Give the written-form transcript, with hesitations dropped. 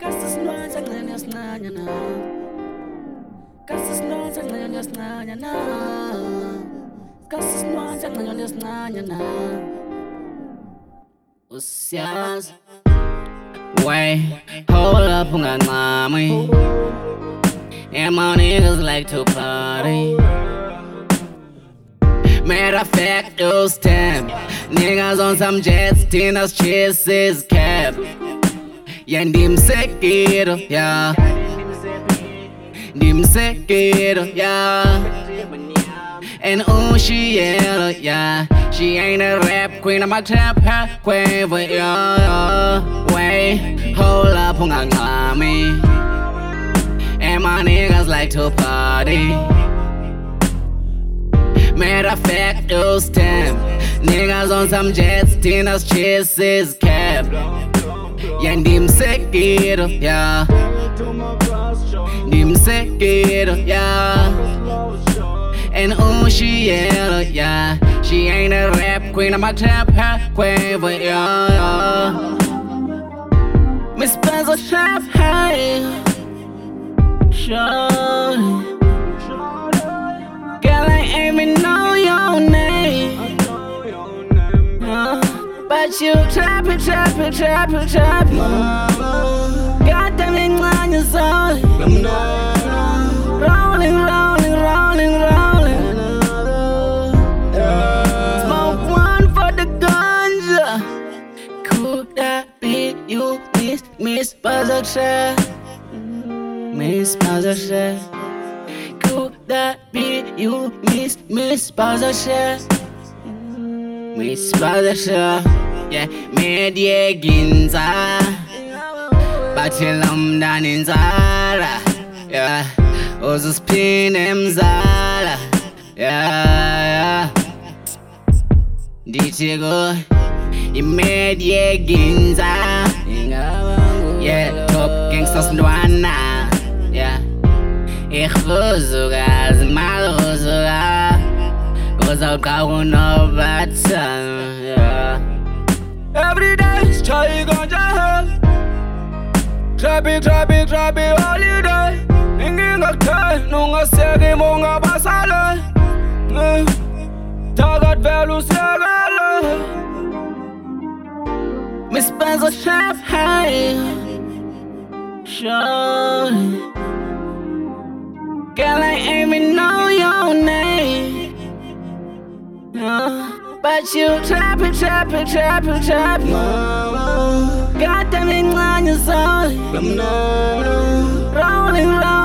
Wait, hold up, got mommy. And my niggas like to party. Matter of fact, those temp niggas on some jets, Tina's chase is cap. Yeah, dimsekiro, yeah. Dimsekiro, yeah. And oh, she yellow, yeah. She ain't a rap queen, I'm a trap her queen, but yeah. Wait, hold up, got me. And my niggas like to party. Matter of fact, those temp niggas on some jets, Tina's chase is cap. Yeah, dimsekiro, yeah. Dimsekiro, yeah. And oh, she yellow, yeah. She ain't a rap queen, I'm a trap her queen, but yeah. Miss SpazaTrap, hey. Sure. But you trap it, trap it, trap it, trap it. God damn it, on your soul. Rolling, rolling, rolling, rolling. Smoke one for the ganja. Could that be you, Miss SpazaTrap? Miss SpazaTrap. Could that be you, Miss SpazaTrap? Miss SpazaTrap. Yeah, medie ginza, bachelum dan inzala. Yeah, ozu spin emzala. Yeah, yeah. Dichego, imedie ginza. Yeah, top gangsters ndwana. Yeah, ich wuzuga, zmal wuzuga. Goza ukaguno batsam, yeah. Every day, chai ganja hell. Trappy, trappy, trappy, holiday. Ningin a kai, nunga segi, munga basale. Tagat velu segale. Miss SpazaTrap, hey. Sure. Girl, I ain't even know your name. But you trap it, trap it, trap it, trap it. God damn it, on your soul. Rolling, rolling.